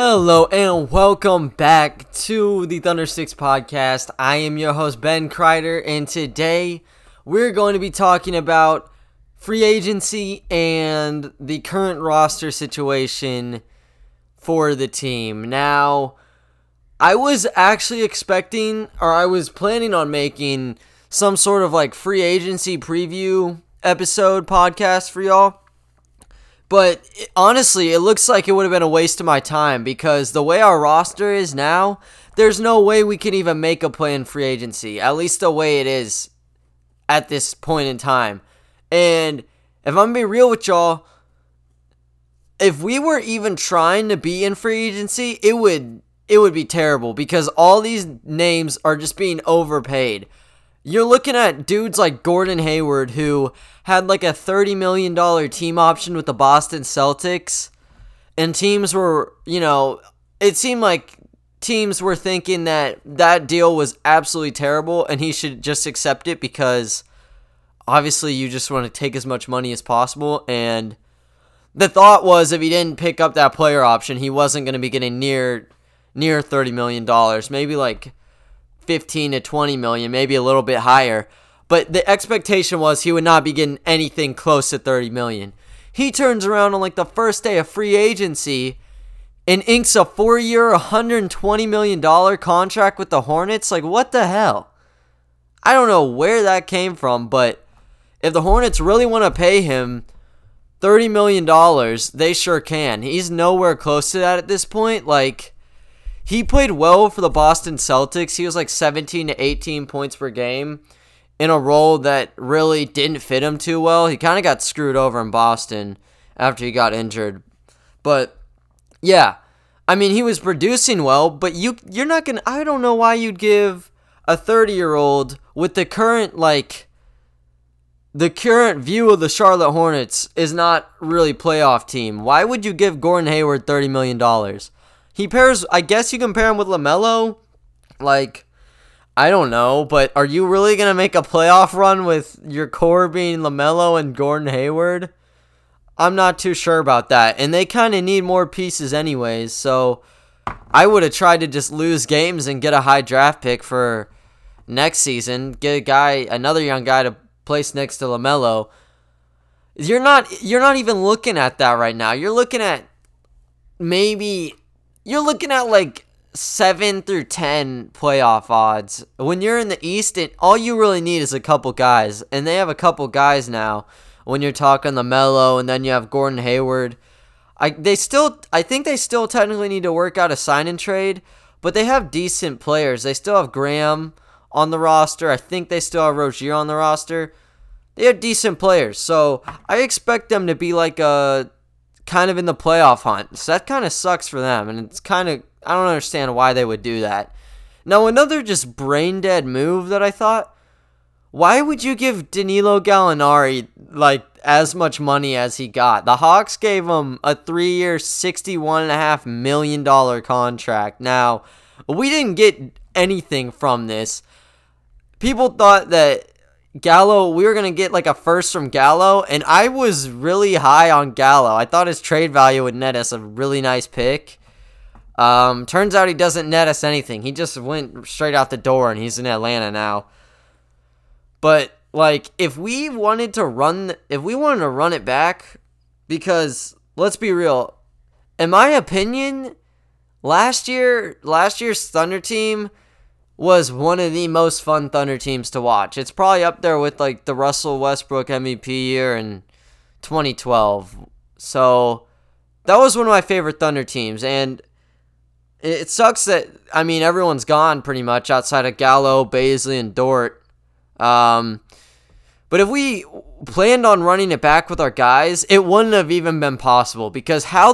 Hello and welcome back to the Thunder 6 podcast. I am your host Ben Kreider, and today we're going to be talking about free agency and the current roster situation for the team. Now, I was actually expecting, or I was planning on making some sort of like free agency preview episode podcast for y'all. But honestly, it looks like it would have been a waste of my time because the way our roster is now, there's no way we can even make a play in free agency, at least the way it is at this point in time. And if I'm going to be real with y'all, if we were even trying to be in free agency, it would be terrible because all these names are just being overpaid. You're looking at dudes like Gordon Hayward, who had like a $30 million team option with the Boston Celtics, and teams were, it seemed like teams were thinking that deal was absolutely terrible and he should just accept it because obviously you just want to take as much money as possible. And the thought was if he didn't pick up that player option, he wasn't going to be getting near $30 million, maybe like 15 to 20 million, maybe a little bit higher, but the expectation was he would not be getting anything close to 30 million. He turns around on like the first day of free agency and inks a 4-year, $120 million contract with the Hornets. Like, what the hell? I don't know where that came from, but if the Hornets really want to pay him $30 million, they sure can. He's nowhere close to that at this point. Like, he played well for the Boston Celtics. He was like 17 to 18 points per game in a role that really didn't fit him too well. He kind of got screwed over in Boston after he got injured. But yeah, I mean, he was producing well, but you're not going to, I don't know why you'd give a 30-year-old with the current, like, the current view of the Charlotte Hornets is not really playoff team. Why would you give Gordon Hayward $30 million? He pairs, I guess you compare him with LaMelo, like, I don't know, but are you really going to make a playoff run with your core being LaMelo and Gordon Hayward? I'm not too sure about that, and they kind of need more pieces anyways, so I would have tried to just lose games and get a high draft pick for next season, get a guy, another young guy to place next to LaMelo. You're not even looking at that right now. You're looking at like 7 through 10 playoff odds. When you're in the East, and all you really need is a couple guys. And they have a couple guys now when you're talking LaMelo, and then you have Gordon Hayward. I think they still technically need to work out a sign and trade, but they have decent players. They still have Graham on the roster. I think they still have Rozier on the roster. They have decent players. So I expect them to be like a kind of in the playoff hunt. So that kind of sucks for them, and it's kind of, I don't understand why they would do that. Now, another just brain dead move that I thought, why would you give Danilo Gallinari like as much money as he got? The Hawks gave him a 3-year, $61.5 million contract. Now, we didn't get anything from this. People thought that Gallo, we were going to get like a first from Gallo, and I was really high on Gallo. I thought his trade value would net us a really nice pick. Turns out he doesn't net us anything. He just went straight out the door, and he's in Atlanta now. But like, if we wanted to run it back, because let's be real, in my opinion, last year's Thunder team was one of the most fun Thunder teams to watch. It's probably up there with like the Russell Westbrook MVP year in 2012. So that was one of my favorite Thunder teams. And it sucks that, I mean, everyone's gone pretty much outside of Gallo, Bazley, and Dort. But if we planned on running it back with our guys, it wouldn't have even been possible because how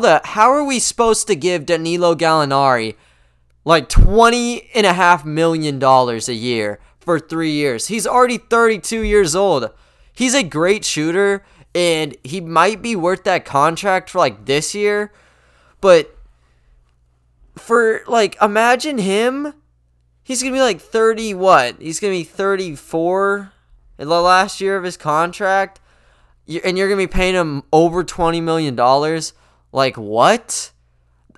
are we supposed to give Danilo Gallinari like $20.5 million a year for 3 years? He's already 32 years old. He's a great shooter, and he might be worth that contract for like this year. But for like, imagine him. He's going to be like 30 what? He's going to be 34 in the last year of his contract. And you're going to be paying him over $20 million. Like, what?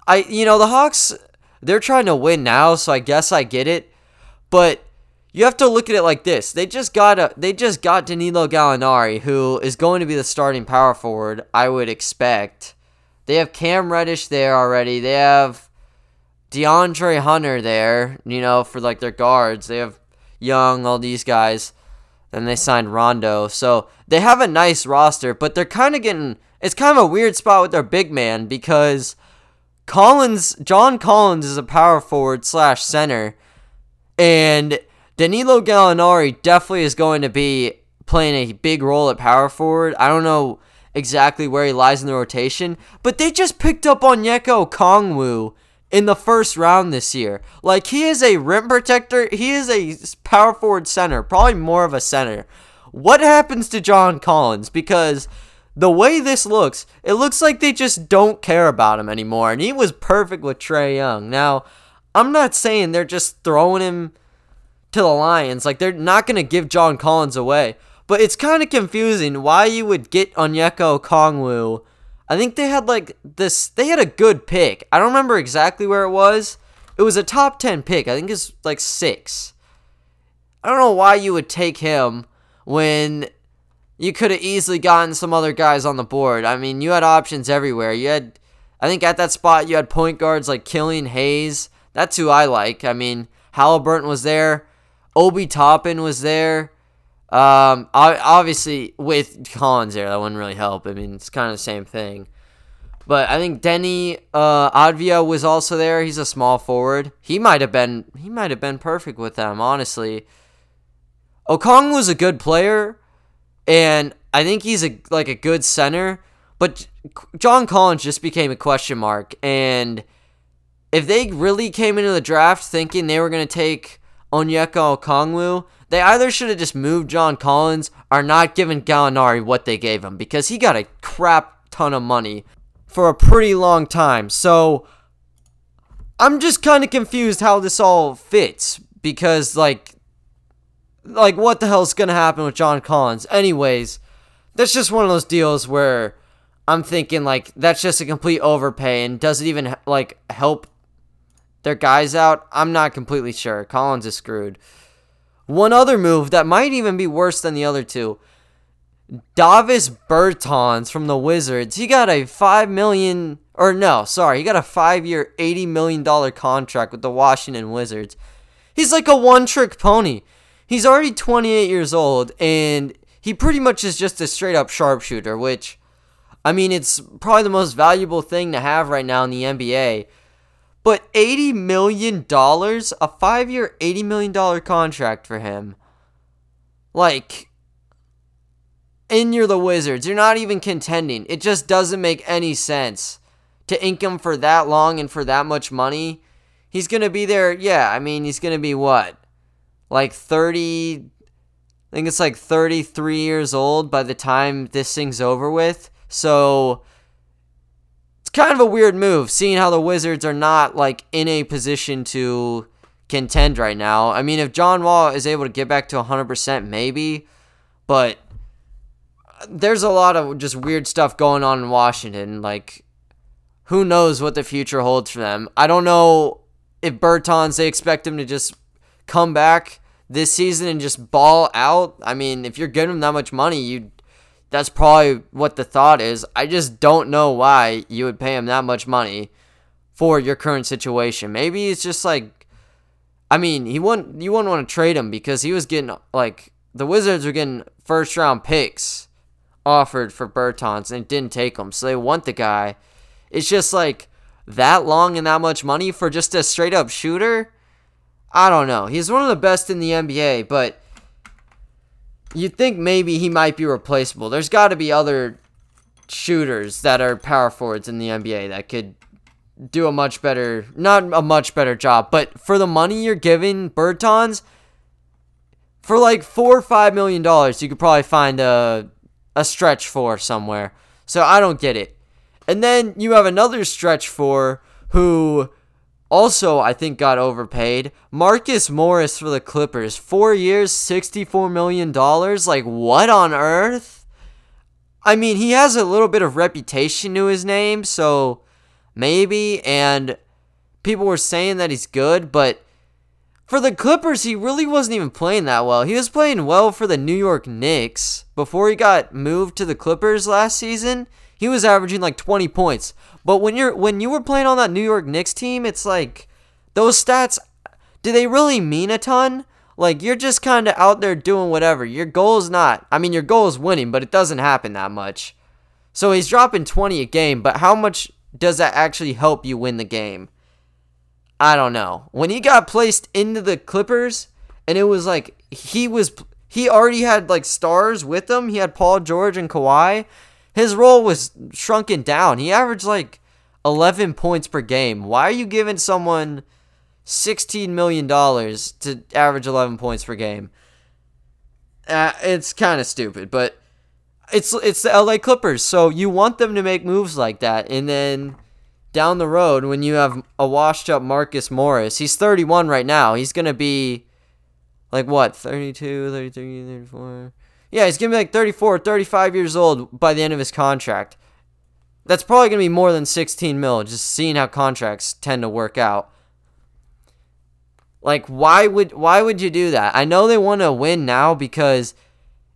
The Hawks, they're trying to win now, so I guess I get it. But you have to look at it like this. They just got Danilo Gallinari, who is going to be the starting power forward, I would expect. They have Cam Reddish there already. They have DeAndre Hunter there, for like their guards. They have Young, all these guys. Then they signed Rondo. So they have a nice roster, but they're kind of getting... It's kind of a weird spot with their big man because John Collins is a power forward / center, and Danilo Gallinari definitely is going to be playing a big role at power forward. I don't know exactly where he lies in the rotation, but they just picked up Onyeka Okongwu in the first round this year. Like, he is a rim protector. He is a power forward center, probably more of a center. What happens to John Collins? Because the way this looks, it looks like they just don't care about him anymore. And he was perfect with Trae Young. Now, I'm not saying they're just throwing him to the Lions. Like, they're not going to give John Collins away. But it's kind of confusing why you would get Onyeka Okongwu. I think they had, they had a good pick. I don't remember exactly where it was. It was a top 10 pick. I think it's, 6. I don't know why you would take him when... You could have easily gotten some other guys on the board. I mean, you had options everywhere. I think at that spot, you had point guards like Killian Hayes. That's who I like. I mean, Haliburton was there. Obi Toppin was there. Obviously, with Collins there, that wouldn't really help. I mean, it's kind of the same thing. But I think Denny Advia was also there. He's a small forward. He might have been perfect with them, honestly. Okongwu was a good player. And I think he's a good center, but John Collins just became a question mark. And if they really came into the draft thinking they were going to take Onyeka Okongwu, they either should have just moved John Collins or not given Gallinari what they gave him, because he got a crap ton of money for a pretty long time. So I'm just kind of confused how this all fits, because like what the hell's gonna happen with John Collins? Anyways, that's just one of those deals where I'm thinking that's just a complete overpay and doesn't even help their guys out. I'm not completely sure. Collins is screwed. One other move that might even be worse than the other two: Davis Bertans from the Wizards. He got a 5-year, $80 million contract with the Washington Wizards. He's like a one-trick pony. He's already 28 years old, and he pretty much is just a straight-up sharpshooter, which, I mean, it's probably the most valuable thing to have right now in the NBA. But $80 million? A 5-year, $80 million contract for him. And you're the Wizards. You're not even contending. It just doesn't make any sense to ink him for that long and for that much money. He's going to be there, he's going to be what? 33 years old by the time this thing's over with. So it's kind of a weird move, seeing how the Wizards are not in a position to contend right now. I mean, if John Wall is able to get back to 100%, maybe, but there's a lot of just weird stuff going on in Washington. Who knows what the future holds for them? I don't know if Bertans, they expect him to just come back this season and just ball out. I mean, if you're giving him that much money, that's probably what the thought is. I just don't know why you would pay him that much money for your current situation. Maybe it's just you wouldn't want to trade him because he was getting the Wizards were getting first round picks offered for Bertans and didn't take them, so they want the guy. It's just that long and that much money for just a straight up shooter. I don't know. He's one of the best in the NBA, but you'd think maybe he might be replaceable. There's got to be other shooters that are power forwards in the NBA that could do not a much better job. But for the money you're giving Bertans, for $4 or $5 million, you could probably find a stretch for somewhere. So I don't get it. And then you have another stretch for who also, I think, got overpaid. Marcus Morris for the Clippers. 4 years, $64 million. What on earth? I mean, he has a little bit of reputation to his name, so maybe, and people were saying that he's good, but for the Clippers, he really wasn't even playing that well. He was playing well for the New York Knicks. Before he got moved to the Clippers last season, he was averaging like 20 points. But when you were playing on that New York Knicks team, it's like those stats, do they really mean a ton? Like, you're just kind of out there doing whatever. Your goal is not. I mean, your goal is winning, but it doesn't happen that much. So he's dropping 20 a game, but how much does that actually help you win the game? I don't know. When he got placed into the Clippers, and it was like he already had like stars with him. He had Paul George and Kawhi. His role was shrunken down. He averaged like 11 points per game. Why are you giving someone $16 million to average 11 points per game? It's kind of stupid, but it's the LA Clippers, so you want them to make moves like that. And then down the road, when you have a washed-up Marcus Morris, he's 31 right now. He's going to be, like, what, 32, 33, 34? Yeah, he's going to be, like, 34, 35 years old by the end of his contract. That's probably going to be more than 16 mil, just seeing how contracts tend to work out. Like, why would you do that? I know they want to win now, because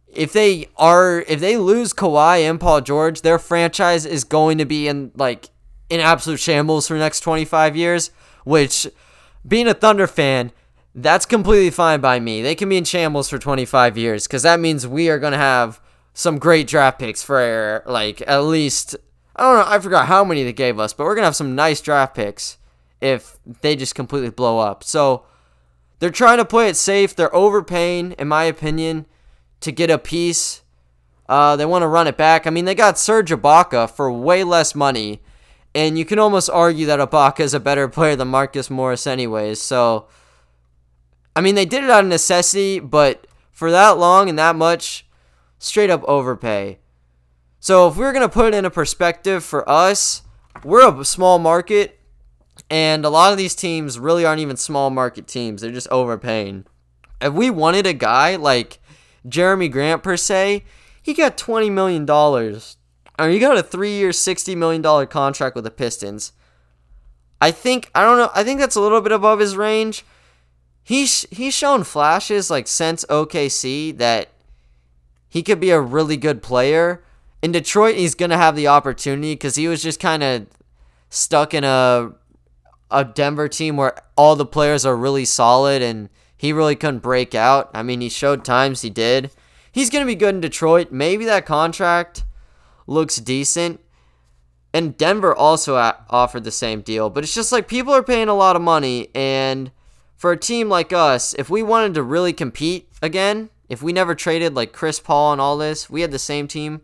if they lose Kawhi and Paul George, their franchise is going to be in, like, in absolute shambles for the next 25 years, which, being a Thunder fan, that's completely fine by me. They can be in shambles for 25 years, because that means we are going to have some great draft picks for, like, at least, I don't know, I forgot how many they gave us, but we're going to have some nice draft picks if they just completely blow up. So they're trying to play it safe. They're overpaying, in my opinion, to get a piece. They want to run it back. I mean, they got Serge Ibaka for way less money, and you can almost argue that Ibaka is a better player than Marcus Morris anyways. So, I mean, they did it out of necessity, but for that long and that much, straight up overpay. So if we're going to put it in a perspective for us, we're a small market, and a lot of these teams really aren't even small market teams. They're just overpaying. If we wanted a guy like Jeremy Grant per se, he got $20 million. You got a 3-year, $60 million contract with the Pistons. I think that's a little bit above his range. He's shown flashes, like, since OKC, that he could be a really good player. In Detroit, he's going to have the opportunity, because he was just kind of stuck in a Denver team where all the players are really solid, and he really couldn't break out. I mean, he showed times he did. He's going to be good in Detroit. Maybe that contract looks decent, and Denver also offered the same deal, but it's just like people are paying a lot of money, and for a team like us, if we wanted to really compete again, if we never traded like Chris Paul and all this, we had the same team,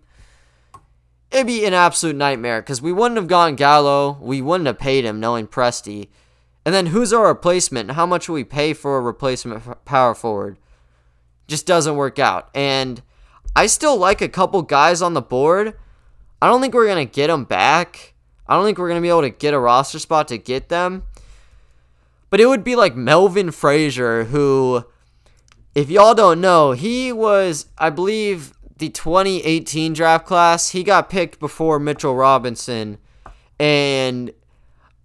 it'd be an absolute nightmare, because we wouldn't have gotten Gallo, we wouldn't have paid him knowing Presti, and then who's our replacement, and how much will we pay for a replacement power forward? Just doesn't work out, and I still like a couple guys on the board. I don't think we're going to get them back. I don't think we're going to be able to get a roster spot to get them. But it would be like Melvin Frazier, who, if y'all don't know, he was, I believe, the 2018 draft class. He got picked before Mitchell Robinson. And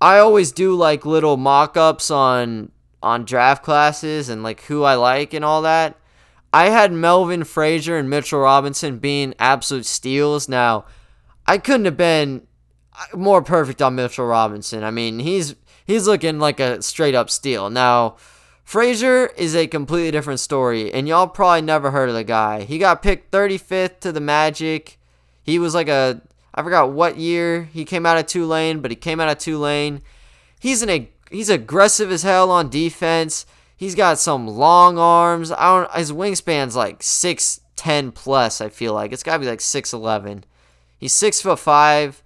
I always do like little mock-ups on draft classes and like who I like and all that. I had Melvin Frazier and Mitchell Robinson being absolute steals. Now, I couldn't have been more perfect on Mitchell Robinson. I mean, he's looking like a straight-up steal. Now, Frazier is a completely different story, and y'all probably never heard of the guy. He got picked 35th to the Magic. He was like a, I forgot what year he came out of Tulane, but he came out of Tulane. He's aggressive as hell on defense. He's got some long arms. His wingspan's like 6'10 plus, I feel like. It's got to be like 6'11. He's 6'5",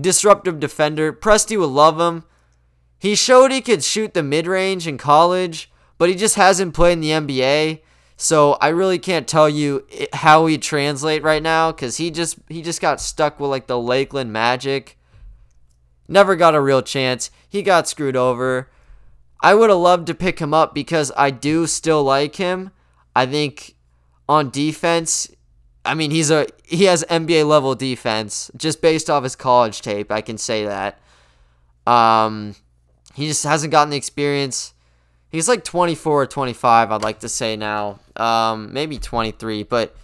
disruptive defender. Presti would love him. He showed he could shoot the mid-range in college, but he just hasn't played in the NBA, so I really can't tell you how he translate right now, because he just got stuck with like the Lakeland Magic. Never got a real chance. He got screwed over. I would have loved to pick him up, because I do still like him. I think on defense, I mean, he has NBA level defense just based off his college tape. I can say that. He just hasn't gotten the experience. He's like 24 or 25, I'd like to say now. Maybe 23, but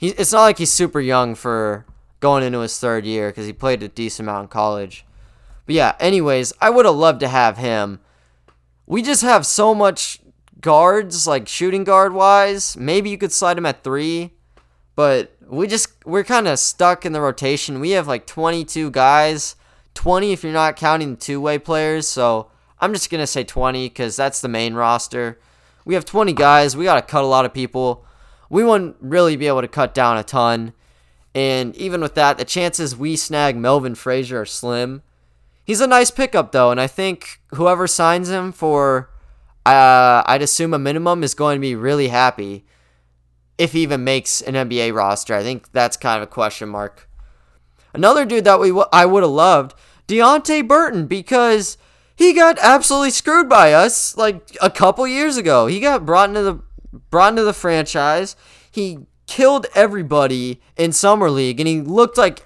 it's not like he's super young for going into his third year because he played a decent amount in college. But yeah, anyways, I would have loved to have him. We just have so much guards, like shooting guard-wise. Maybe you could slide him at 3, but we're kind of stuck in the rotation. We have like 22 guys, 20 if you're not counting the two-way players, so I'm just going to say 20 because that's the main roster. We have 20 guys. We got to cut a lot of people. We wouldn't really be able to cut down a ton, and even with that, the chances we snag Melvin Frazier are slim. He's a nice pickup, though, and I think whoever signs him for, I'd assume a minimum, is going to be really happy if he even makes an NBA roster. I think that's kind of a question mark. Another dude that I would have loved, Deonte Burton, because he got absolutely screwed by us like a couple years ago. He got brought into the franchise. He killed everybody in Summer League, and he looked like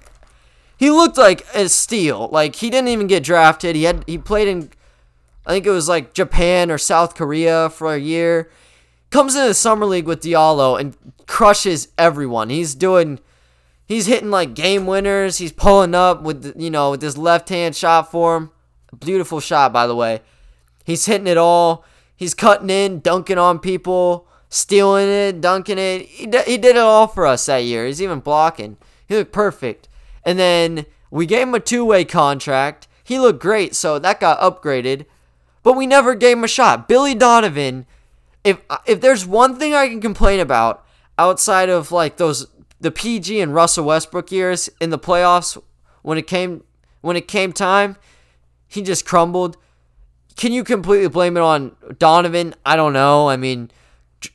a steal. Like, he didn't even get drafted. He played in, I think it was like Japan or South Korea for a year. Comes into the Summer League with Diallo and crushes everyone. He's hitting like game winners. He's pulling up with this left-hand shot form. Beautiful shot, by the way. He's hitting it all. He's cutting in, dunking on people, stealing it, dunking it. He did it all for us that year. He's even blocking. He looked perfect. And then we gave him a two-way contract. He looked great, so that got upgraded. But we never gave him a shot. Billy Donovan, if there's one thing I can complain about outside of like the PG and Russell Westbrook years in the playoffs, when it came time, he just crumbled. Can you completely blame it on Donovan? I don't know. I mean,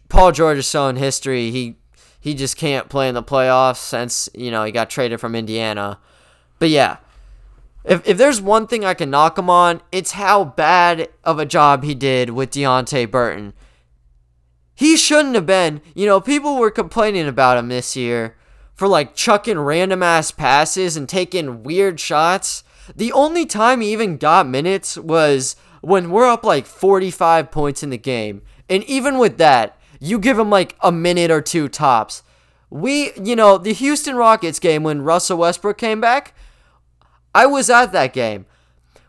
Paul George is so in history. He just can't play in the playoffs since, he got traded from Indiana. But yeah, if there's one thing I can knock him on, it's how bad of a job he did with Deonte Burton. He shouldn't have been. People were complaining about him this year for like chucking random-ass passes and taking weird shots. The only time he even got minutes was when we're up like 45 points in the game. And even with that, you give him like a minute or two tops. The Houston Rockets game when Russell Westbrook came back, I was at that game.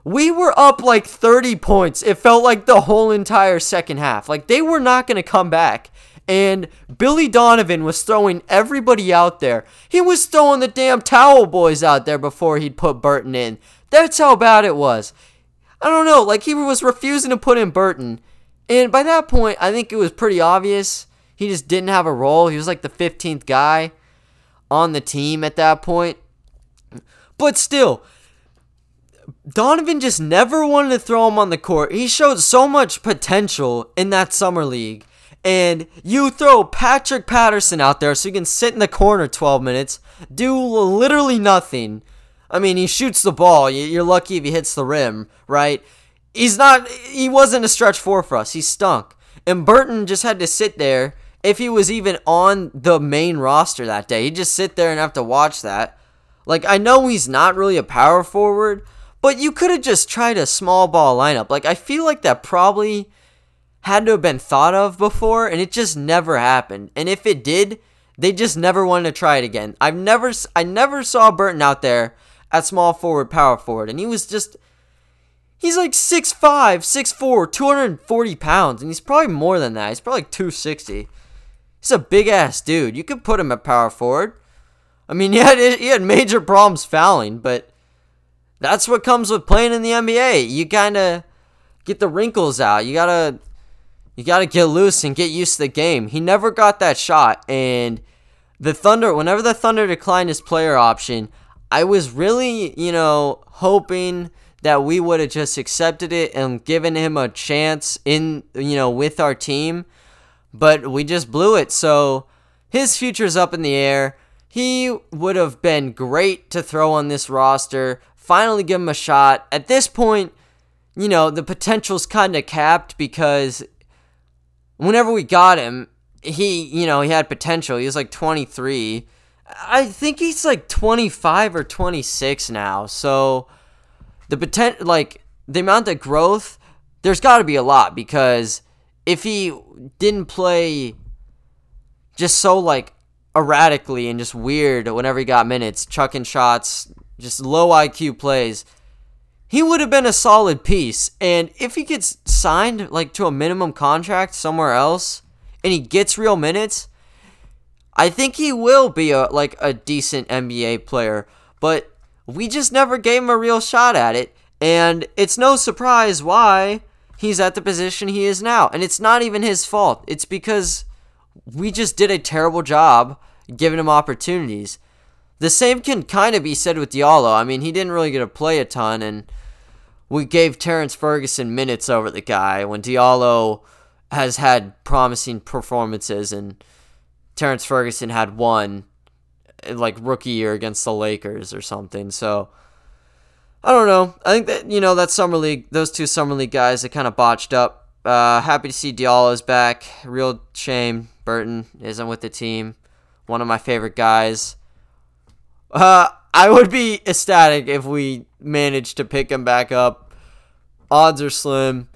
We were up like 30 points. It felt like the whole entire second half. Like, they were not going to come back. And Billy Donovan was throwing everybody out there. He was throwing the damn towel boys out there before he'd put Burton in. That's how bad it was. I don't know. Like, he was refusing to put in Burton. And by that point, I think it was pretty obvious. He just didn't have a role. He was like the 15th guy on the team at that point. But still, Donovan just never wanted to throw him on the court. He showed so much potential in that Summer League. And you throw Patrick Patterson out there so he can sit in the corner 12 minutes, do literally nothing. I mean, he shoots the ball. You're lucky if he hits the rim, right? He wasn't a stretch four for us. He stunk. And Burton just had to sit there. If he was even on the main roster that day, he'd just sit there and have to watch that. Like, I know he's not really a power forward, but you could have just tried a small ball lineup. Like, I feel like that probably had to have been thought of before, and it just never happened. And if it did, they just never wanted to try it again. I never saw Burton out there at small forward, power forward, and he's like 6'5", 6'4", 240 pounds, and he's probably more than that. He's probably like 260. He's a big-ass dude. You could put him at power forward. I mean, he had major problems fouling, but that's what comes with playing in the NBA. You kind of get the wrinkles out. You gotta get loose and get used to the game. He never got that shot, and the Thunder, whenever the Thunder declined his player option, I was really, hoping that we would have just accepted it and given him a chance in, with our team. But we just blew it. So his future's up in the air. He would have been great to throw on this roster. Finally give him a shot. At this point, the potential's kind of capped because whenever we got him, he had potential. He was like 23. I think he's like 25 or 26 now. So the potential, like the amount of growth, there's got to be a lot, because if he didn't play just so like erratically and just weird whenever he got minutes, chucking shots, just low IQ plays, he would have been a solid piece. And if he gets signed like to a minimum contract somewhere else and he gets real minutes, I think he will be a decent NBA player, but we just never gave him a real shot at it, and it's no surprise why he's at the position he is now. And it's not even his fault. It's because we just did a terrible job giving him opportunities. The same can kind of be said with Diallo. I mean, he didn't really get to play a ton, and we gave Terrence Ferguson minutes over the guy when Diallo has had promising performances, and Terrence Ferguson had one, like, rookie year against the Lakers or something. So, I don't know. I think that, you know, that Summer League, those two Summer League guys that kind of botched up. Happy to see Diallo's back. Real shame Burton isn't with the team. One of my favorite guys. I would be ecstatic if we managed to pick him back up. Odds are slim.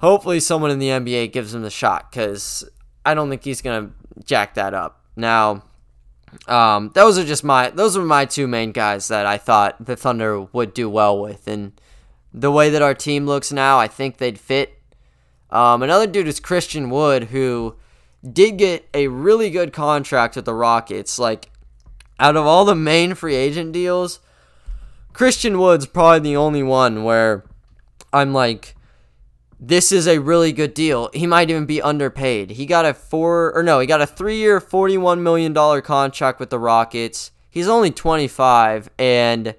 Hopefully someone in the NBA gives him the shot, because I don't think he's going to jack that up. Now, those were my two main guys that I thought the Thunder would do well with, and the way that our team looks now, I think they'd fit. Another dude is Christian Wood, who did get a really good contract with the Rockets. Like, out of all the main free agent deals, Christian Wood's probably the only one where I'm like, this is a really good deal. He might even be underpaid. He got a 3-year, $41 million contract with the Rockets. He's only 25, and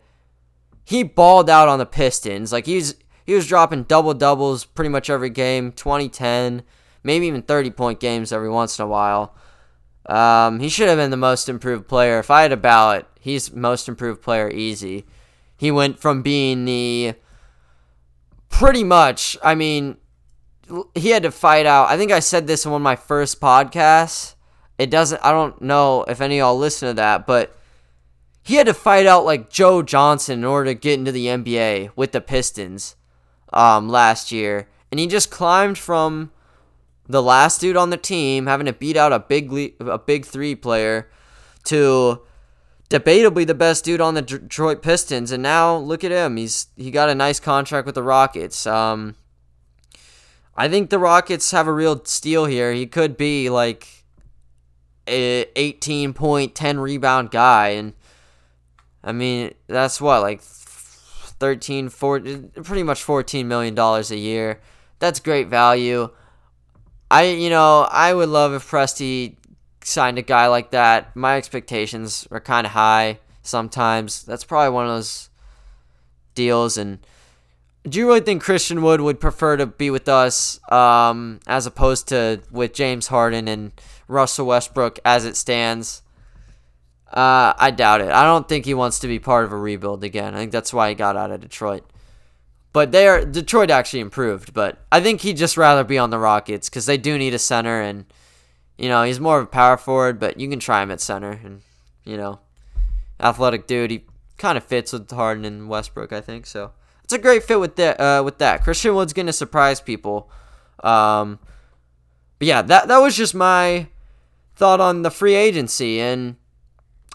he balled out on the Pistons. Like, he was dropping double-doubles pretty much every game, 20, 10, maybe even 30-point games every once in a while. He should have been the most improved player. If I had a ballot, he's most improved player easy. He went from being pretty much, I mean, he had to fight out. I think I said this in one of my first podcasts. I don't know if any of y'all listen to that, but he had to fight out like Joe Johnson in order to get into the NBA with the Pistons last year. And he just climbed from the last dude on the team, having to beat out a big three player, to debatably the best dude on the Detroit Pistons, and now look at him. He got a nice contract with the Rockets. I think the Rockets have a real steal here. He could be like a 18-point, 10-rebound guy, and I mean, that's what, like 13, 14, pretty much $14 million a year. That's great value. I would love if Presti signed a guy like that. My expectations are kind of high sometimes. That's probably one of those deals. And do you really think Christian Wood would prefer to be with us as opposed to with James Harden and Russell Westbrook as it stands? I doubt it. I don't think he wants to be part of a rebuild again. I think that's why he got out of Detroit. But Detroit actually improved, but I think he'd just rather be on the Rockets, because they do need a center, and you know, he's more of a power forward, but you can try him at center. And, you know, athletic dude, he kind of fits with Harden and Westbrook, I think. So it's a great fit with that. Christian Wood's going to surprise people. But yeah, that was just my thought on the free agency. And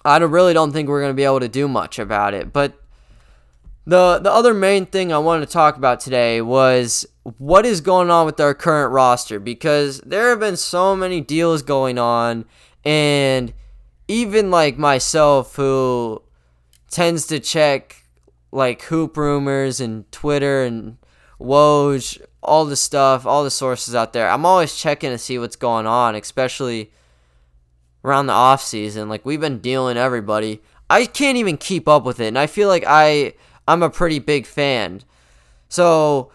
I really don't think we're going to be able to do much about it. But the other main thing I wanted to talk about today was what is going on with our current roster, because there have been so many deals going on, and even like myself, who tends to check like Hoop Rumors and Twitter and Woj, all the stuff, all the sources out there, I'm always checking to see what's going on, especially around the off season. Like, we've been dealing everybody. I can't even keep up with it, and I feel like I'm a pretty big fan. So,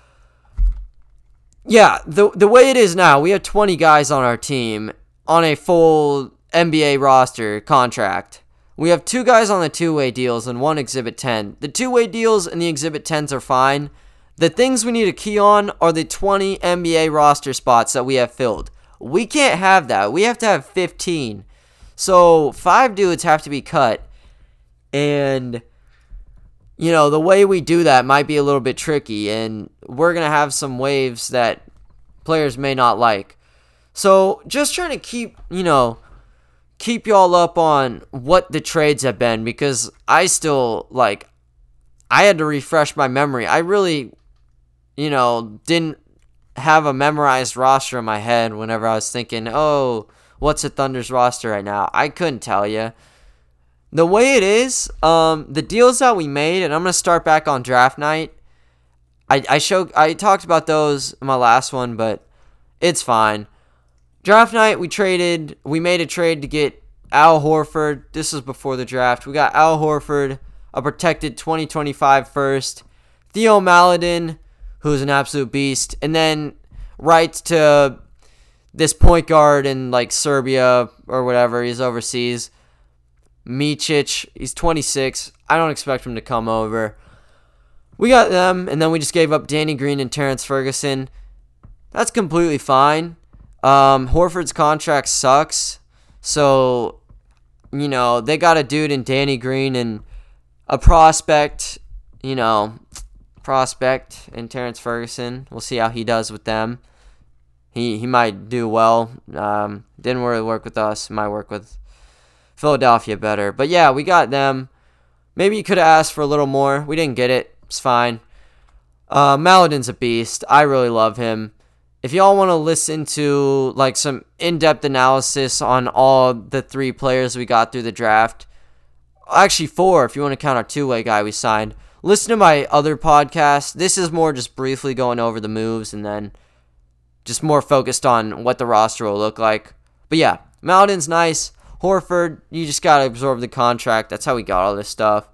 yeah, the way it is now, we have 20 guys on our team on a full NBA roster contract. We have 2 guys on the two-way deals and 1 Exhibit 10. The two-way deals and the Exhibit 10s are fine. The things we need to key on are the 20 NBA roster spots that we have filled. We can't have that. We have to have 15. So 5 dudes have to be cut, and you know, the way we do that might be a little bit tricky, and we're going to have some waves that players may not like. So just trying to keep y'all up on what the trades have been, because I still, I had to refresh my memory. I really, didn't have a memorized roster in my head whenever I was thinking, oh, what's the Thunder's roster right now? I couldn't tell you. The way it is, the deals that we made, and I'm going to start back on draft night. I talked about those in my last one, but it's fine. Draft night, we made a trade to get Al Horford. This was before the draft. We got Al Horford, a protected 2025 first, Théo Maledon, who's an absolute beast, and then rights to this point guard in Serbia or whatever. He's overseas. Micic, he's 26. I don't expect him to come over. We got them, and then we just gave up Danny Green and Terrence Ferguson. That's completely fine. Horford's contract sucks, so they got a dude in Danny Green and a prospect and Terrence Ferguson. We'll see how he does with them. He might do well. Didn't really work with us. Might work with Philadelphia better. But yeah, we got them. Maybe you could have asked for a little more. We didn't get it. It's fine. Maledon's a beast. I really love him. If y'all want to listen to some in-depth analysis on all the three players we got through the draft, actually four if you want to count our two-way guy we signed, listen to my other podcast. This is more just briefly going over the moves and then just more focused on what the roster will look like. But yeah, Maledon's nice. Horford, you just got to absorb the contract. That's how we got all this stuff.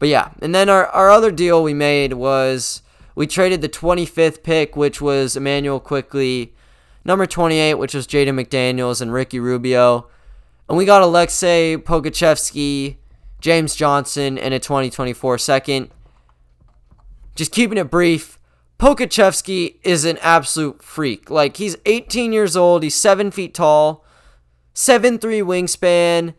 But yeah, and then our other deal we made was we traded the 25th pick, which was Immanuel Quickley, number 28, which was Jaden McDaniels and Ricky Rubio. And we got Aleksej Pokuševski, James Johnson, and a 2024 second. Just keeping it brief, Pokuševski is an absolute freak. He's 18 years old. He's 7 feet tall, 7'3 wingspan.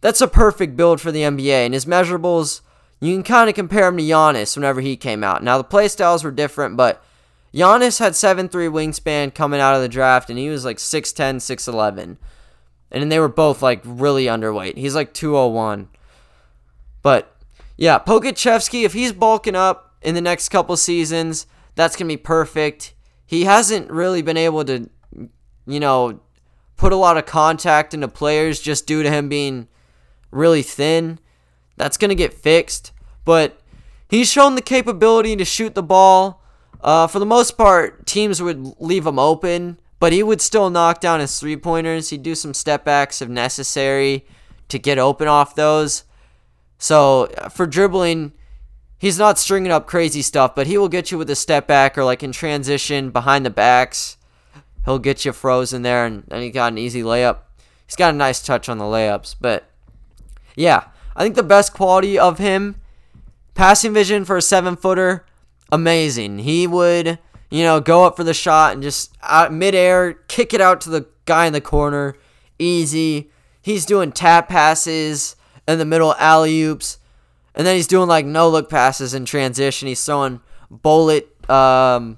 That's a perfect build for the NBA. And his measurables, you can kind of compare him to Giannis whenever he came out. Now, the play styles were different, but Giannis had 7'3 wingspan coming out of the draft, and he was 6'10", 6'11". And then they were both really underweight. He's 201. But yeah, Pokuševski, if he's bulking up in the next couple seasons, that's going to be perfect. He hasn't really been able to, put a lot of contact into players just due to him being really thin. That's going to get fixed. But he's shown the capability to shoot the ball. For the most part, teams would leave him open, but he would still knock down his three-pointers. He'd do some step-backs if necessary to get open off those. So for dribbling, he's not stringing up crazy stuff, but he will get you with a step-back or in transition behind the backs. He'll get you frozen there, and then he got an easy layup. He's got a nice touch on the layups. But yeah, I think the best quality of him, passing vision for a 7-footer, amazing. He would... go up for the shot and just out midair, kick it out to the guy in the corner. Easy. He's doing tap passes in the middle, alley-oops. And then he's doing no-look passes in transition. He's throwing bullet passes,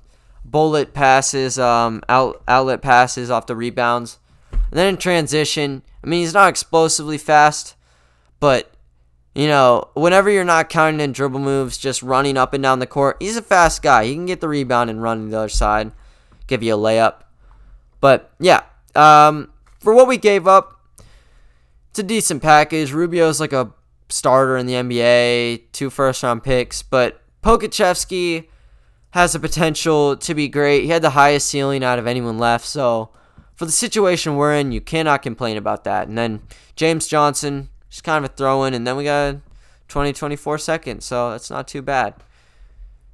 outlet passes off the rebounds. And then in transition, he's not explosively fast, but, whenever you're not counting in dribble moves, just running up and down the court, he's a fast guy. He can get the rebound and run to the other side, give you a layup. But, yeah, for what we gave up, it's a decent package. Rubio's a starter in the NBA, 2 first-round picks. But Pokuševski has the potential to be great. He had the highest ceiling out of anyone left. So, for the situation we're in, you cannot complain about that. And then James Johnson... just kind of a throw-in, and then we got a 2024 second, so that's not too bad.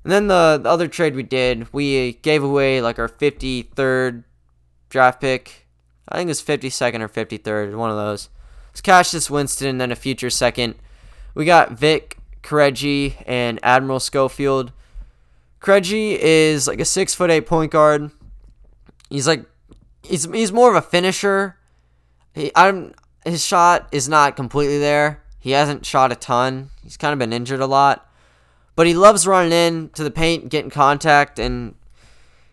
And then the other trade we did, we gave away our 53rd draft pick. I think it was 52nd or 53rd, one of those. It's Cassius Winston and then a future second. We got Vic Krejci and Admiral Schofield. Krejci is a 6'8" point guard. He's more of a finisher. His shot is not completely there. He hasn't shot a ton. He's kind of been injured a lot. But he loves running in to the paint, getting contact, and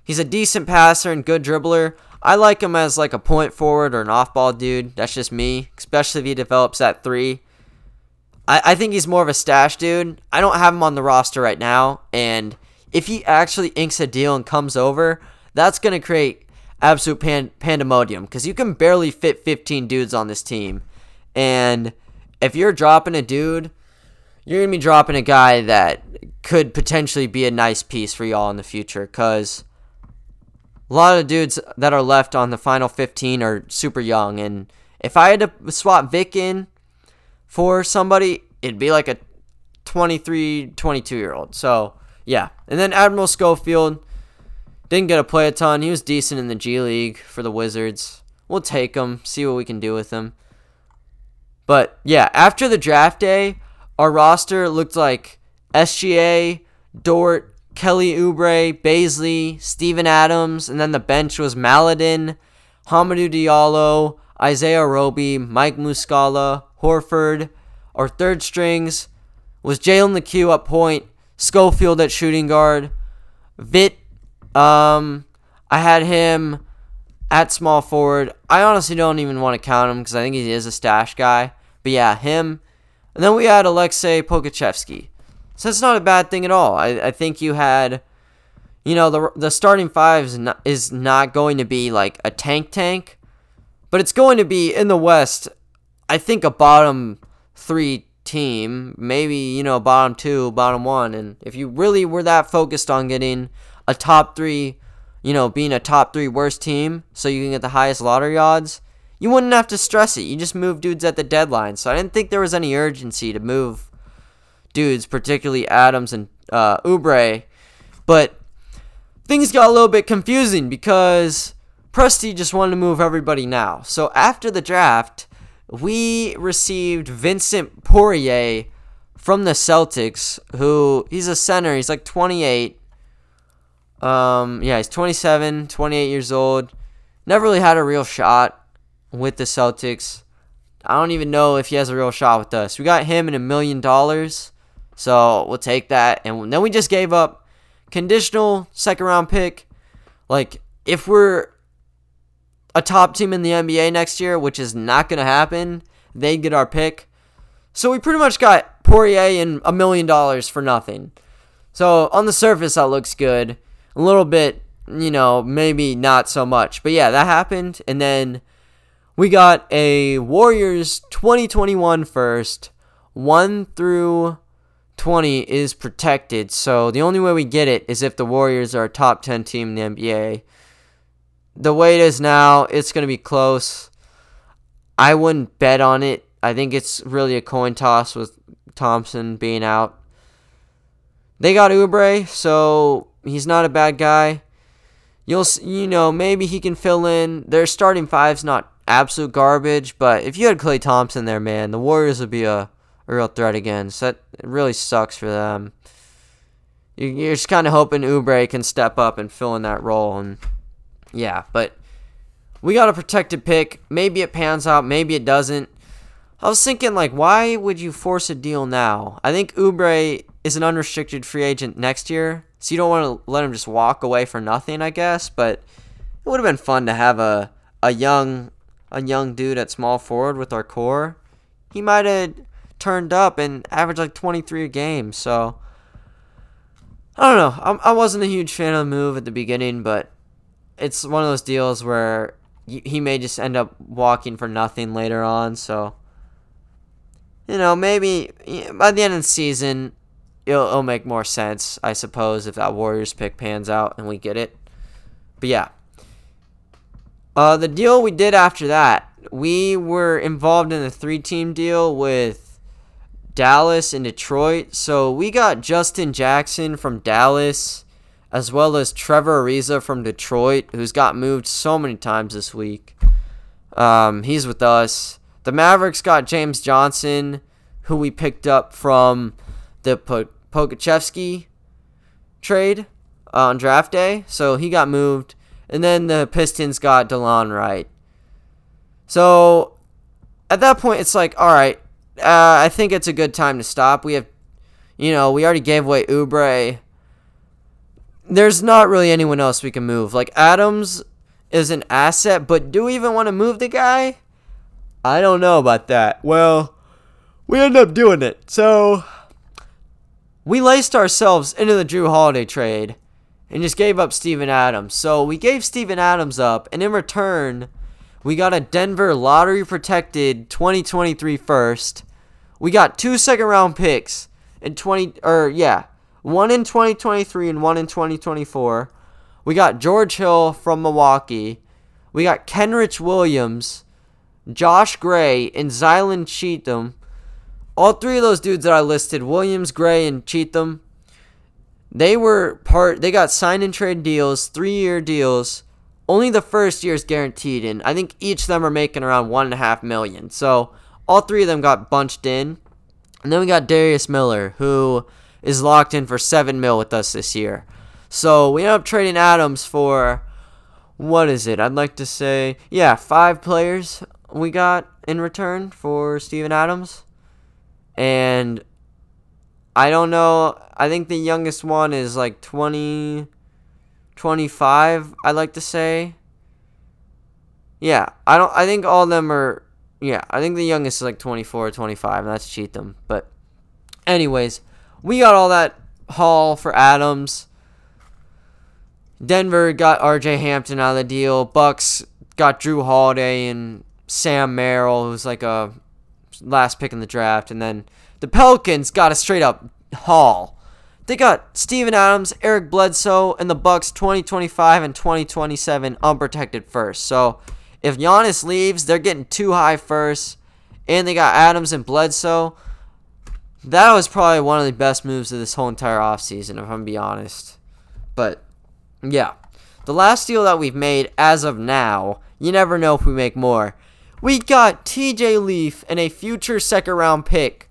he's a decent passer and good dribbler. I like him as like a point forward or an off-ball dude. That's just me, especially if he develops that three. I think he's more of a stash dude. I don't have him on the roster right now, and if he actually inks a deal and comes over, that's going to create absolute pandemonium because you can barely fit 15 dudes on this team. And if you're dropping a dude, you're going to be dropping a guy that could potentially be a nice piece for y'all in the future because a lot of dudes that are left on the final 15 are super young. And if I had to swap Vic in for somebody, it'd be like a 23, 22-year-old. So, yeah. And then Admiral Schofield didn't get to play a ton. He was decent in the G League for the Wizards. We'll take him, see what we can do with him. But, yeah, after the draft day, our roster looked like SGA, Dort, Kelly Oubre, Bazley, Steven Adams, and then the bench was Maledon, Hamidou Diallo, Isaiah Roby, Mike Muscala, Horford. Our third strings was Jalen LeQueux at point, Schofield at shooting guard, Vitt. I had him at small forward. I honestly don't even want to count him because I think he is a stash guy. But yeah, him. And then we had Aleksej Pokuševski. So that's not a bad thing at all. I think you had, you know, the starting five is not going to be like a tank, but it's going to be in the West. I think a bottom three team, maybe, you know, bottom two, bottom one. And if you really were that focused on getting a top three, you know, being a top three worst team so you can get the highest lottery odds, you wouldn't have to stress it. You just move dudes at the deadline. So I didn't think there was any urgency to move dudes, particularly Adams and Oubre. But things got a little bit confusing because Presti just wanted to move everybody now. So after the draft, we received Vincent Poirier from the Celtics, who he's a center. He's like 28. He's 27, 28 years old. Never really had a real shot with the Celtics. I don't even know if he has a real shot with us. We got him and $1 million, so we'll take that. And then we just gave up conditional second-round pick. Like, if we're a top team in the NBA next year, which is not going to happen, they get our pick. So we pretty much got Poirier and $1 million for nothing. So on the surface, that looks good. A little bit, you know, maybe not so much. But yeah, that happened. And then we got a Warriors 2021 first. 1 through 20 is protected. So the only way we get it is if the Warriors are a top 10 team in the NBA. The way it is now, it's going to be close. I wouldn't bet on it. I think it's really a coin toss with Thompson being out. They got Oubre, so he's not a bad guy. You know, maybe he can fill in. Their starting five's not absolute garbage, but if you had Klay Thompson there, man, the Warriors would be a real threat again. So that really sucks for them. You're just kind of hoping Oubre can step up and fill in that role. And yeah, but we got a protected pick. Maybe it pans out. Maybe it doesn't. I was thinking, like, why would you force a deal now? I think Oubre is an unrestricted free agent next year, so you don't want to let him just walk away for nothing, I guess. But it would have been fun to have a young dude at small forward with our core. He might have turned up and averaged like 23 a game. So I don't know. I wasn't a huge fan of the move at the beginning, but it's one of those deals where he may just end up walking for nothing later on. So, you know, maybe by the end of the season, it'll make more sense, I suppose, if that Warriors pick pans out and we get it. But yeah. The deal we did after that, we were involved in a 3-team deal with Dallas and Detroit. So we got Justin Jackson from Dallas, as well as Trevor Ariza from Detroit, who's got moved so many times this week. He's with us. The Mavericks got James Johnson, who we picked up from the Pokuševski trade on draft day. So he got moved. And then the Pistons got DeLon Wright. So at that point, it's like, all right, I think it's a good time to stop. We have, you know, we already gave away Oubre. There's not really anyone else we can move. Like, Adams is an asset, but do we even want to move the guy? I don't know about that. Well, we end up doing it. So, we laced ourselves into the Jrue Holiday trade and just gave up Steven Adams. So, we gave Steven Adams up, and in return, we got a Denver lottery-protected 2023 first. We got 2 second-round picks in 1 in 2023 and 1 in 2024. We got George Hill from Milwaukee. We got Kenrich Williams, Josh Gray, and Xylan Cheatham. All three of those dudes that I listed, Williams, Gray, and Cheatham, they got sign and trade deals, 3-year deals. Only the first year is guaranteed, and I think each of them are making around $1.5 million. So all three of them got bunched in. And then we got Darius Miller, who is locked in for $7 million with us this year. So we end up trading Adams for, five players we got in return for Steven Adams. And I don't know, I think the youngest one is like 25, I'd like to say. Yeah, I think all of them are, I think the youngest is like 24 or 25, and that's Cheatham. But anyways, we got all that haul for Adams. Denver got RJ Hampton out of the deal. Bucks got Jrue Holiday and Sam Merrill, who's like a last pick in the draft. And then the Pelicans got a straight-up haul. They got Steven Adams, Eric Bledsoe, and the Bucks 2025 and 2027 unprotected first. So if Giannis leaves, they're getting 2 high firsts, and they got Adams and Bledsoe. That was probably one of the best moves of this whole entire offseason, if I'm going to be honest. But, yeah. The last deal that we've made as of now, you never know if we make more. We got TJ Leaf and a future second-round pick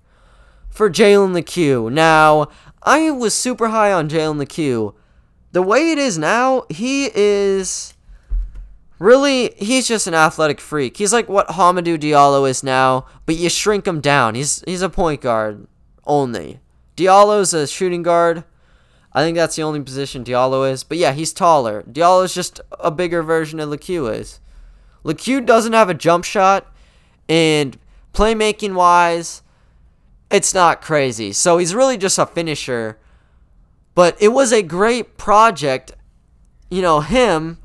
for Jalen LeQueux. Now, I was super high on Jalen LeQueux. The way it is now, he's just an athletic freak. He's like what Hamidou Diallo is now, but you shrink him down. He's a point guard. Only. Diallo's a shooting guard. I think that's the only position Diallo is. But yeah, he's taller. Diallo's just a bigger version of LeQueux is. LeQueux doesn't have a jump shot, and playmaking-wise, it's not crazy. So he's really just a finisher. But it was a great project, him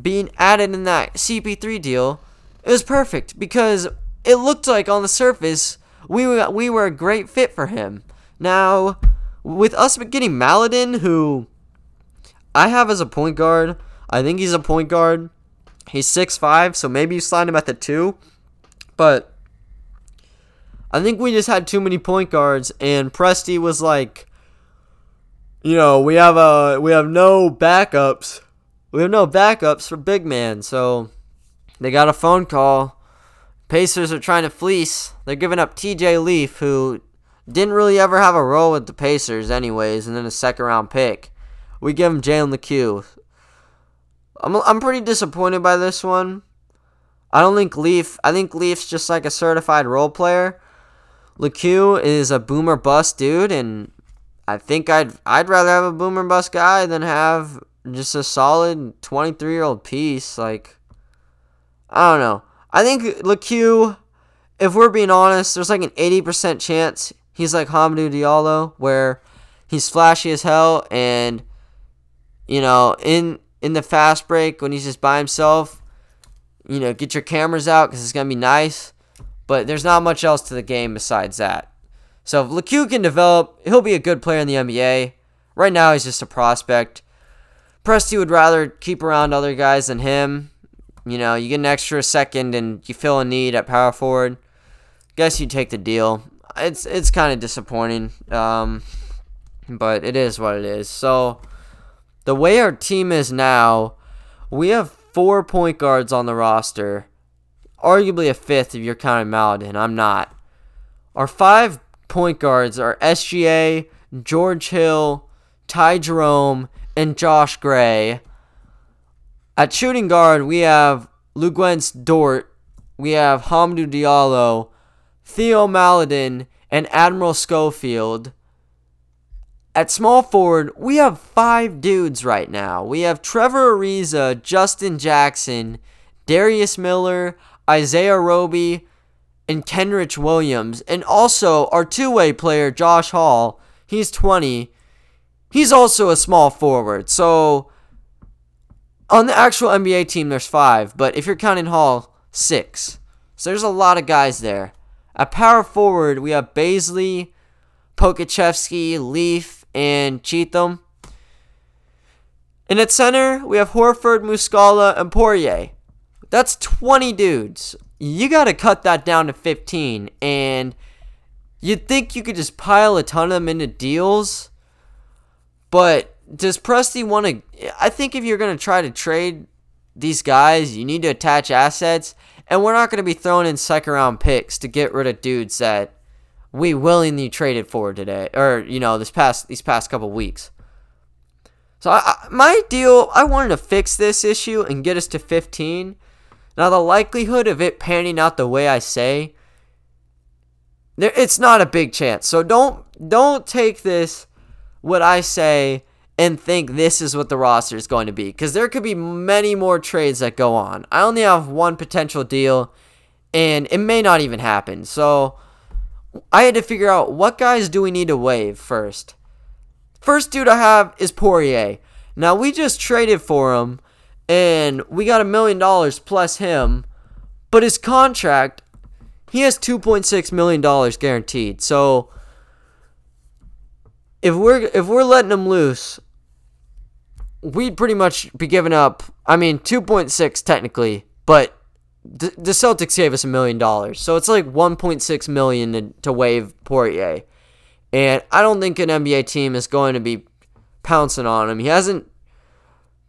being added in that CP3 deal. It was perfect because it looked like on the surface we were a great fit for him. Now, with us getting Maledon, who I have as a point guard, I think he's a point guard. He's 6'5", so maybe you slide him at the 2. But I think we just had too many point guards, and Presti was like, we have no backups. We have no backups for big man, so they got a phone call. Pacers are trying to fleece. They're giving up TJ Leaf, who didn't really ever have a role with the Pacers anyways, and then a second-round pick. We give him Jalen LeQueux. I'm pretty disappointed by this one. I think Leaf's just like a certified role player. LeQueux is a boomer bust dude, and I think I'd rather have a boomer bust guy than have just a solid 23-year-old piece. Like, I don't know. I think LeQueux, if we're being honest, there's like an 80% chance he's like Hamidou Diallo, where he's flashy as hell, and, in the fast break when he's just by himself, get your cameras out because it's going to be nice. But there's not much else to the game besides that. So if LeQueux can develop, he'll be a good player in the NBA. Right now he's just a prospect. Presti would rather keep around other guys than him. You get an extra second and you feel a need at power forward. Guess you take the deal. It's kind of disappointing, but it is what it is. So the way our team is now, we have 4 point guards on the roster, arguably a fifth if you're counting Maledon. I'm not. Our 5 point guards are SGA, George Hill, Ty Jerome, and Josh Gray. At shooting guard, we have Luguentz Dort, we have Hamidou Diallo, Théo Maledon, and Admiral Schofield. At small forward, we have five dudes right now. We have Trevor Ariza, Justin Jackson, Darius Miller, Isaiah Roby, and Kenrich Williams. And also our two-way player, Josh Hall, he's 20. He's also a small forward. So on the actual NBA team, there's five. But if you're counting Hall, six. So there's a lot of guys there. At power forward, we have Bazley, Pokuševski, Leaf, and Cheatham. And at center, we have Horford, Muscala, and Poirier. That's 20 dudes. You got to cut that down to 15. And you'd think you could just pile a ton of them into deals. But does Presti want to... I think if you're going to try to trade these guys, you need to attach assets. And we're not going to be throwing in second-round picks to get rid of dudes that we willingly traded for today, or these past couple weeks. So I wanted to fix this issue and get us to 15. Now the likelihood of it panning out the way I say, it's not a big chance. So don't take this what I say and think this is what the roster is going to be, because there could be many more trades that go on. I only have one potential deal, and it may not even happen. So I had to figure out what guys do we need to waive first. First dude I have is Poirier. Now, we just traded for him, and we got $1 million plus him. But his contract, he has $2.6 million guaranteed. So if we're letting him loose, we'd pretty much be giving up, I mean, 2.6 technically, but the Celtics gave us $1 million, so it's like $1.6 million to waive Poirier, and I don't think an NBA team is going to be pouncing on him. He hasn't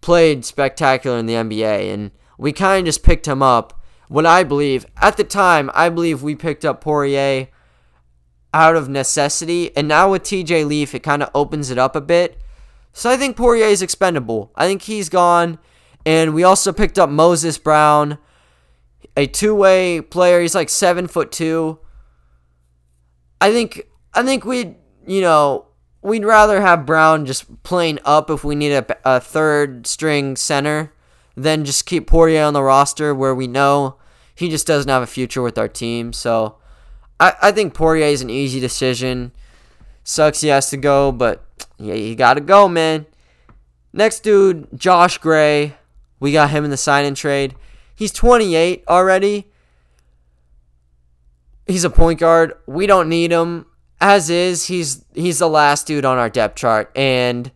played spectacular in the NBA, and we kind of just picked him up. What I believe, at the time, I believe we picked up Poirier out of necessity, and now with TJ Leaf, it kind of opens it up a bit, so I think Poirier is expendable. I think he's gone, and we also picked up Moses Brown, a two-way player. He's like 7'2". I think we'd rather have Brown just playing up if we need a third string center than just keep Poirier on the roster where we know he just doesn't have a future with our team. So I think Poirier is an easy decision. Sucks he has to go, but yeah, you gotta go, man. Next dude, Josh Gray. We got him in the sign-in trade. He's 28 already. He's a point guard. We don't need him. As is, he's the last dude on our depth chart. And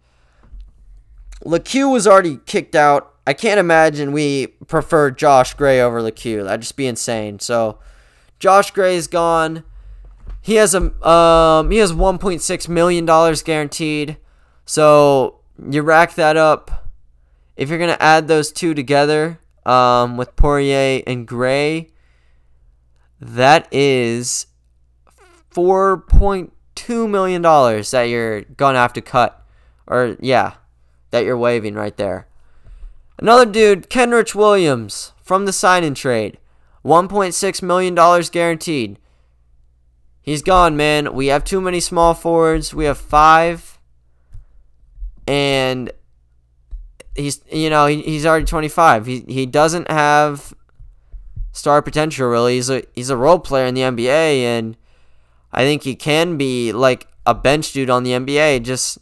LeCue was already kicked out. I can't imagine we prefer Josh Gray over LeCue. That'd just be insane. So Josh Gray is gone. He has he has $1.6 million guaranteed. So you rack that up. If you're gonna add those two together, with Poirier and Gray, that is $4.2 million that you're going to have to cut. That you're waiving right there. Another dude, Kenrich Williams from the sign-in trade. $1.6 million guaranteed. He's gone, man. We have too many small forwards. We have five. And He's already 25. He doesn't have star potential, really. He's a role player in the NBA, and I think he can be like a bench dude on the NBA, just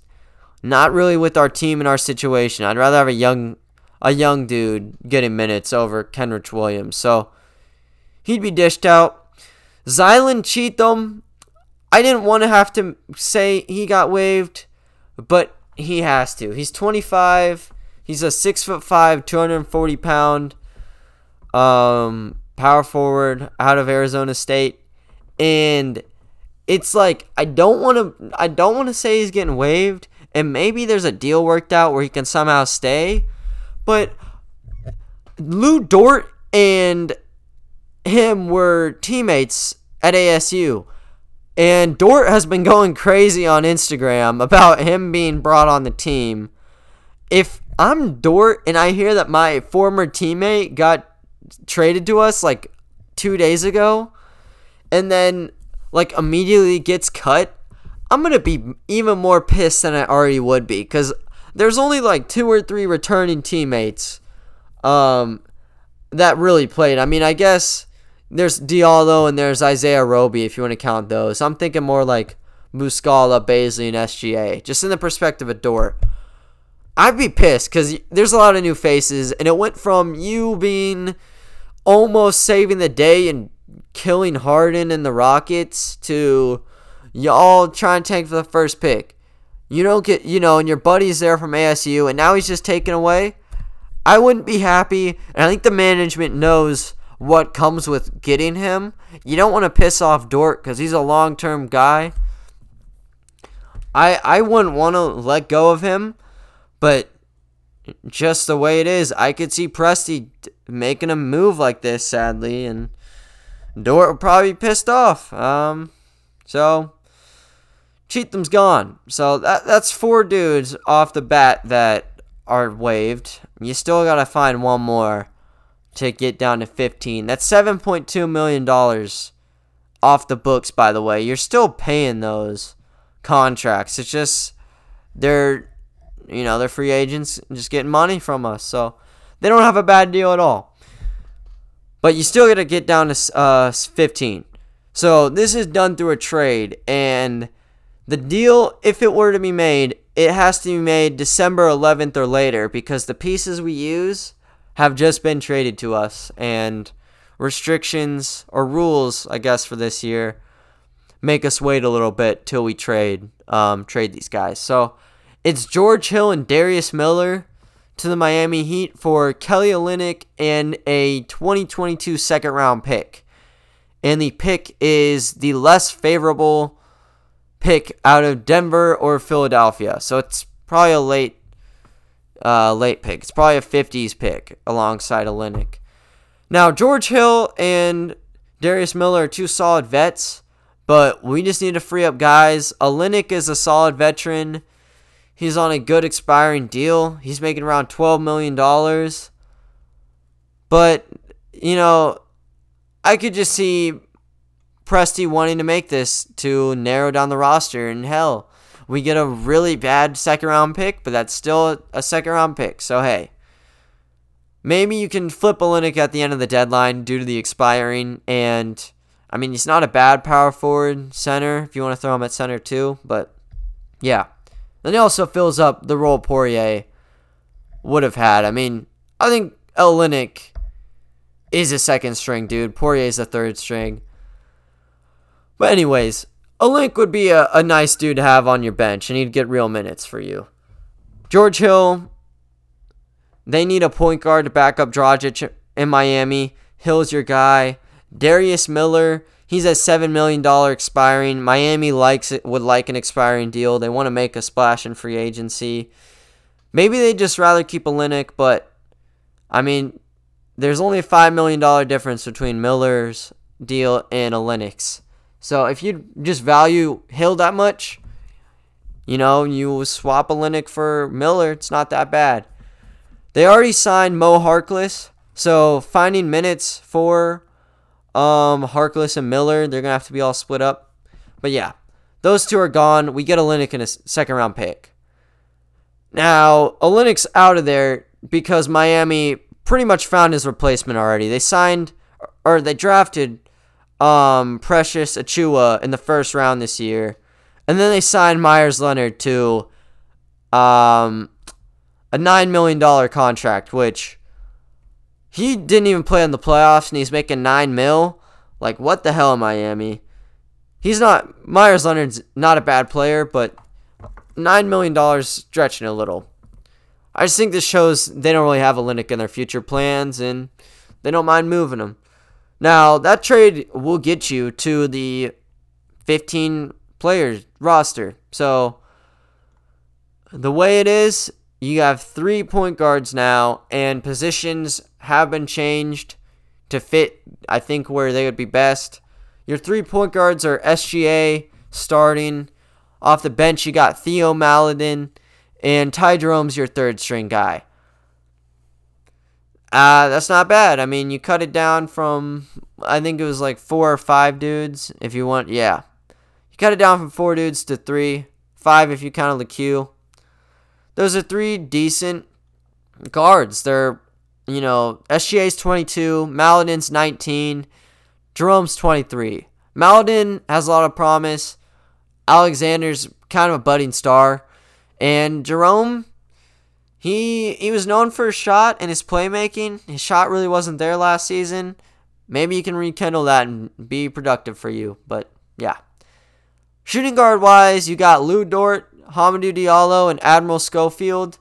not really with our team and our situation. I'd rather have a young dude getting minutes over Kenrich Williams. So he'd be dished out. Xylan Cheatham, I didn't want to have to say he got waived, but he has to. He's 25. He's a 6'5", 240-pound power forward out of Arizona State, and it's like I don't want to say he's getting waived, and maybe there's a deal worked out where he can somehow stay, but Lou Dort and him were teammates at ASU, and Dort has been going crazy on Instagram about him being brought on the team. If I'm Dort and I hear that my former teammate got traded to us like 2 days ago and then like immediately gets cut, I'm going to be even more pissed than I already would be, because there's only like 2 or 3 returning teammates that really played. I mean, I guess there's Diallo and there's Isaiah Roby, if you want to count those. I'm thinking more like Muscala, Bazley, and SGA, just in the perspective of Dort. I'd be pissed because there's a lot of new faces, and it went from you being almost saving the day and killing Harden and the Rockets to y'all trying to tank for the first pick. You don't get, and your buddy's there from ASU, and now he's just taken away. I wouldn't be happy, and I think the management knows what comes with getting him. You don't want to piss off Dort because he's a long-term guy. I wouldn't want to let go of him, but just the way it is, I could see Presti making a move like this, sadly, and Dort would probably be pissed off. So Cheatham's gone. So that's 4 dudes off the bat that are waived. You still got to find one more to get down to 15. That's $7.2 million off the books, by the way. You're still paying those contracts. It's just they're free agents just getting money from us. So they don't have a bad deal at all. But you still got to get down to 15. So this is done through a trade, and the deal, if it were to be made, it has to be made December 11th or later, because the pieces we use have just been traded to us, and restrictions or rules, I guess, for this year make us wait a little bit till we trade these guys. So it's George Hill and Darius Miller to the Miami Heat for Kelly Olynyk and a 2022 second-round pick. And the pick is the less favorable pick out of Denver or Philadelphia. So it's probably a late pick. It's probably a 50s pick alongside Olynyk. Now, George Hill and Darius Miller are 2 solid vets, but we just need to free up guys. Olynyk is a solid veteran. He's on a good expiring deal. He's making around $12 million. But, I could just see Presti wanting to make this to narrow down the roster, and hell, we get a really bad second-round pick, but that's still a second-round pick. So, hey, maybe you can flip Olynyk at the end of the deadline due to the expiring, and, I mean, he's not a bad power forward center if you want to throw him at center too, but, yeah. Then he also fills up the role Poirier would have had. I mean, I think Olynyk is a second string dude. Poirier's a third string. But anyways, Olynyk would be a nice dude to have on your bench, and he'd get real minutes for you. George Hill, they need a point guard to back up Dragic in Miami. Hill's your guy. Darius Miller, he's a $7 million expiring. Miami would like an expiring deal. They want to make a splash in free agency. Maybe they'd just rather keep Olynyk, but, I mean, there's only a $5 million difference between Miller's deal and Olynyk's. So if you just value Hill that much, you swap Olynyk for Miller. It's not that bad. They already signed Mo Harkless. So finding minutes for Harkless and Miller, they're going to have to be all split up. But yeah, those 2 are gone. We get Olynyk in a second-round pick. Now, Olynyk's out of there because Miami pretty much found his replacement already. They drafted Precious Achiuwa in the first round this year, and then they signed Myers Leonard to a $9 million contract, which he didn't even play in the playoffs, and he's making $9 million. Like, what the hell, Miami? Myers Leonard's not a bad player, but $9 million stretching a little. I just think this shows they don't really have Olynyk in their future plans, and they don't mind moving him. Now, that trade will get you to the 15-player roster. So, the way it is, you have 3 point guards now, and positions have been changed to fit, I think, where they would be best. Your 3 point guards are SGA starting. Off the bench, you got Théo Maledon. And Ty Jerome's your third-string guy. That's not bad. I mean, you cut it down from, I think it was like 4 or 5 dudes, if you want. Yeah. He cut it down from 4 dudes to 3. 5 if you count LeQ. Those are 3 decent guards. They're, you know, SGA's 22, Maledon's 19, Jerome's 23. Maledon has a lot of promise. Alexander's kind of a budding star. And Jerome, he was known for his shot and his playmaking. His shot really wasn't there last season. Maybe you can rekindle that and be productive for you. But, yeah. Shooting guard-wise, you got Lou Dort, Hamidou Diallo, and Admiral Schofield.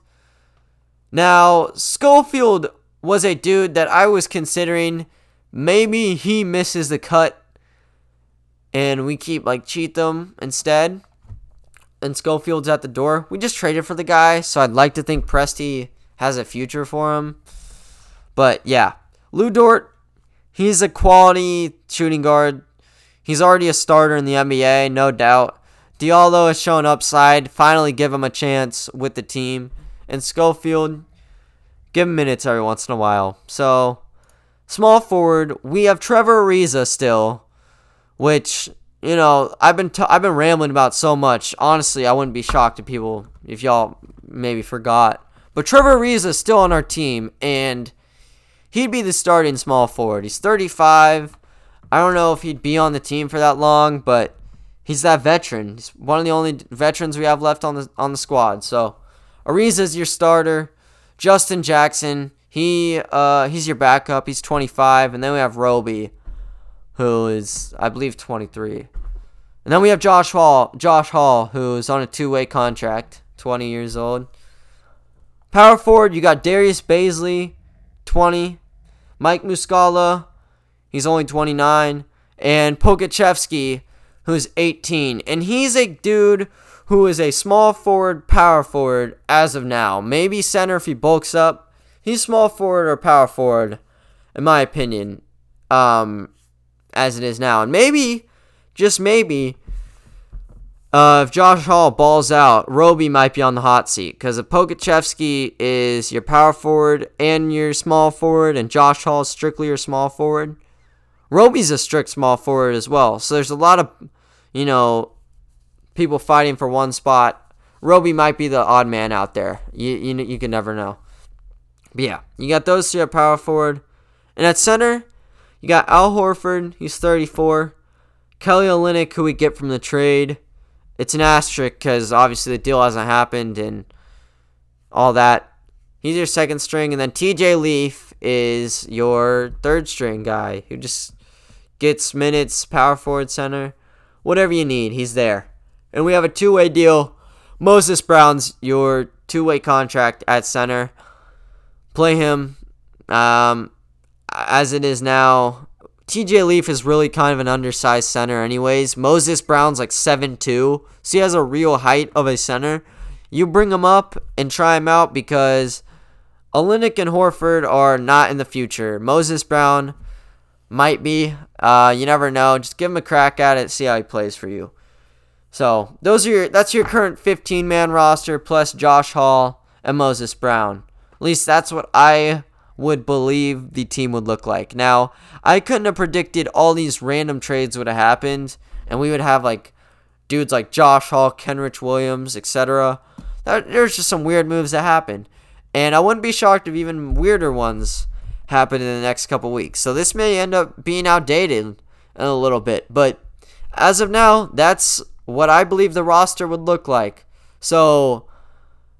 Now, Schofield was a dude that I was considering maybe he misses the cut and we keep, like, Cheatham instead. And Schofield's at the door. We just traded for the guy, so I'd like to think Presti has a future for him. But, yeah. Lou Dort, he's a quality shooting guard. He's already a starter in the NBA, no doubt. Diallo has shown upside. Finally give him a chance with the team. And Schofield, give him minutes every once in a while. So, small forward, we have Trevor Ariza still, which, you know, I've been rambling about so much. Honestly, I wouldn't be shocked if people, if y'all maybe forgot. But Trevor Ariza is still on our team, and he'd be the starting small forward. He's 35. I don't know if he'd be on the team for that long, but he's that veteran. He's one of the only veterans we have left on the squad. So, Ariza's your starter. Justin Jackson, he's your backup. He's 25, and then we have Roby, who is, I believe, 23. And then we have Josh Hall, who's on a 2-way contract, 20 years old. Power forward, you got Darius Bazley, 20, Mike Muscala, he's only 29, and Pokuševski, who's 18. And he's a dude who is a small forward, power forward as of now. Maybe center if he bulks up. He's small forward or power forward, in my opinion, as it is now. And maybe, just maybe, if Josh Hall balls out, Roby might be on the hot seat. Because if Pokuševski is your power forward and your small forward, and Josh Hall is strictly your small forward, Roby's a strict small forward as well. So there's a lot of, you know, people fighting for one spot. Roby might be the odd man out there. You can never know. But yeah, you got those two at power forward. And at center, you got Al Horford. He's 34. Kelly Olynyk, who we get from the trade. It's an asterisk because obviously the deal hasn't happened and all that. He's your second string. And then TJ Leaf is your third string guy who just gets minutes, power forward, center, whatever you need. He's there. And we have a 2-way deal. Moses Brown's your 2-way contract at center. Play him. As it is now, TJ Leaf is really kind of an undersized center anyways. Moses Brown's like 7'2", so he has a real height of a center. You bring him up and try him out because Olynyk and Horford are not in the future. Moses Brown might be. You never know. Just give him a crack at it, see how he plays for you. So that's your current 15-man roster plus Josh Hall and Moses Brown. At least that's what I would believe the team would look like. Now, I couldn't have predicted all these random trades would have happened, and we would have like dudes like Josh Hall, Kenrich Williams, etc. There's just some weird moves that happened, and I wouldn't be shocked if even weirder ones happen in the next couple weeks. So this may end up being outdated in a little bit, but as of now, that's what I believe the roster would look like. So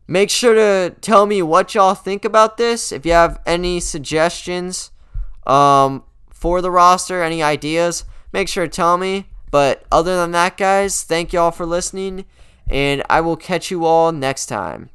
make sure to tell me what y'all think about this. If you have any suggestions for the roster, any ideas, make sure to tell me. But other than that, guys, thank y'all for listening, and I will catch you all next time.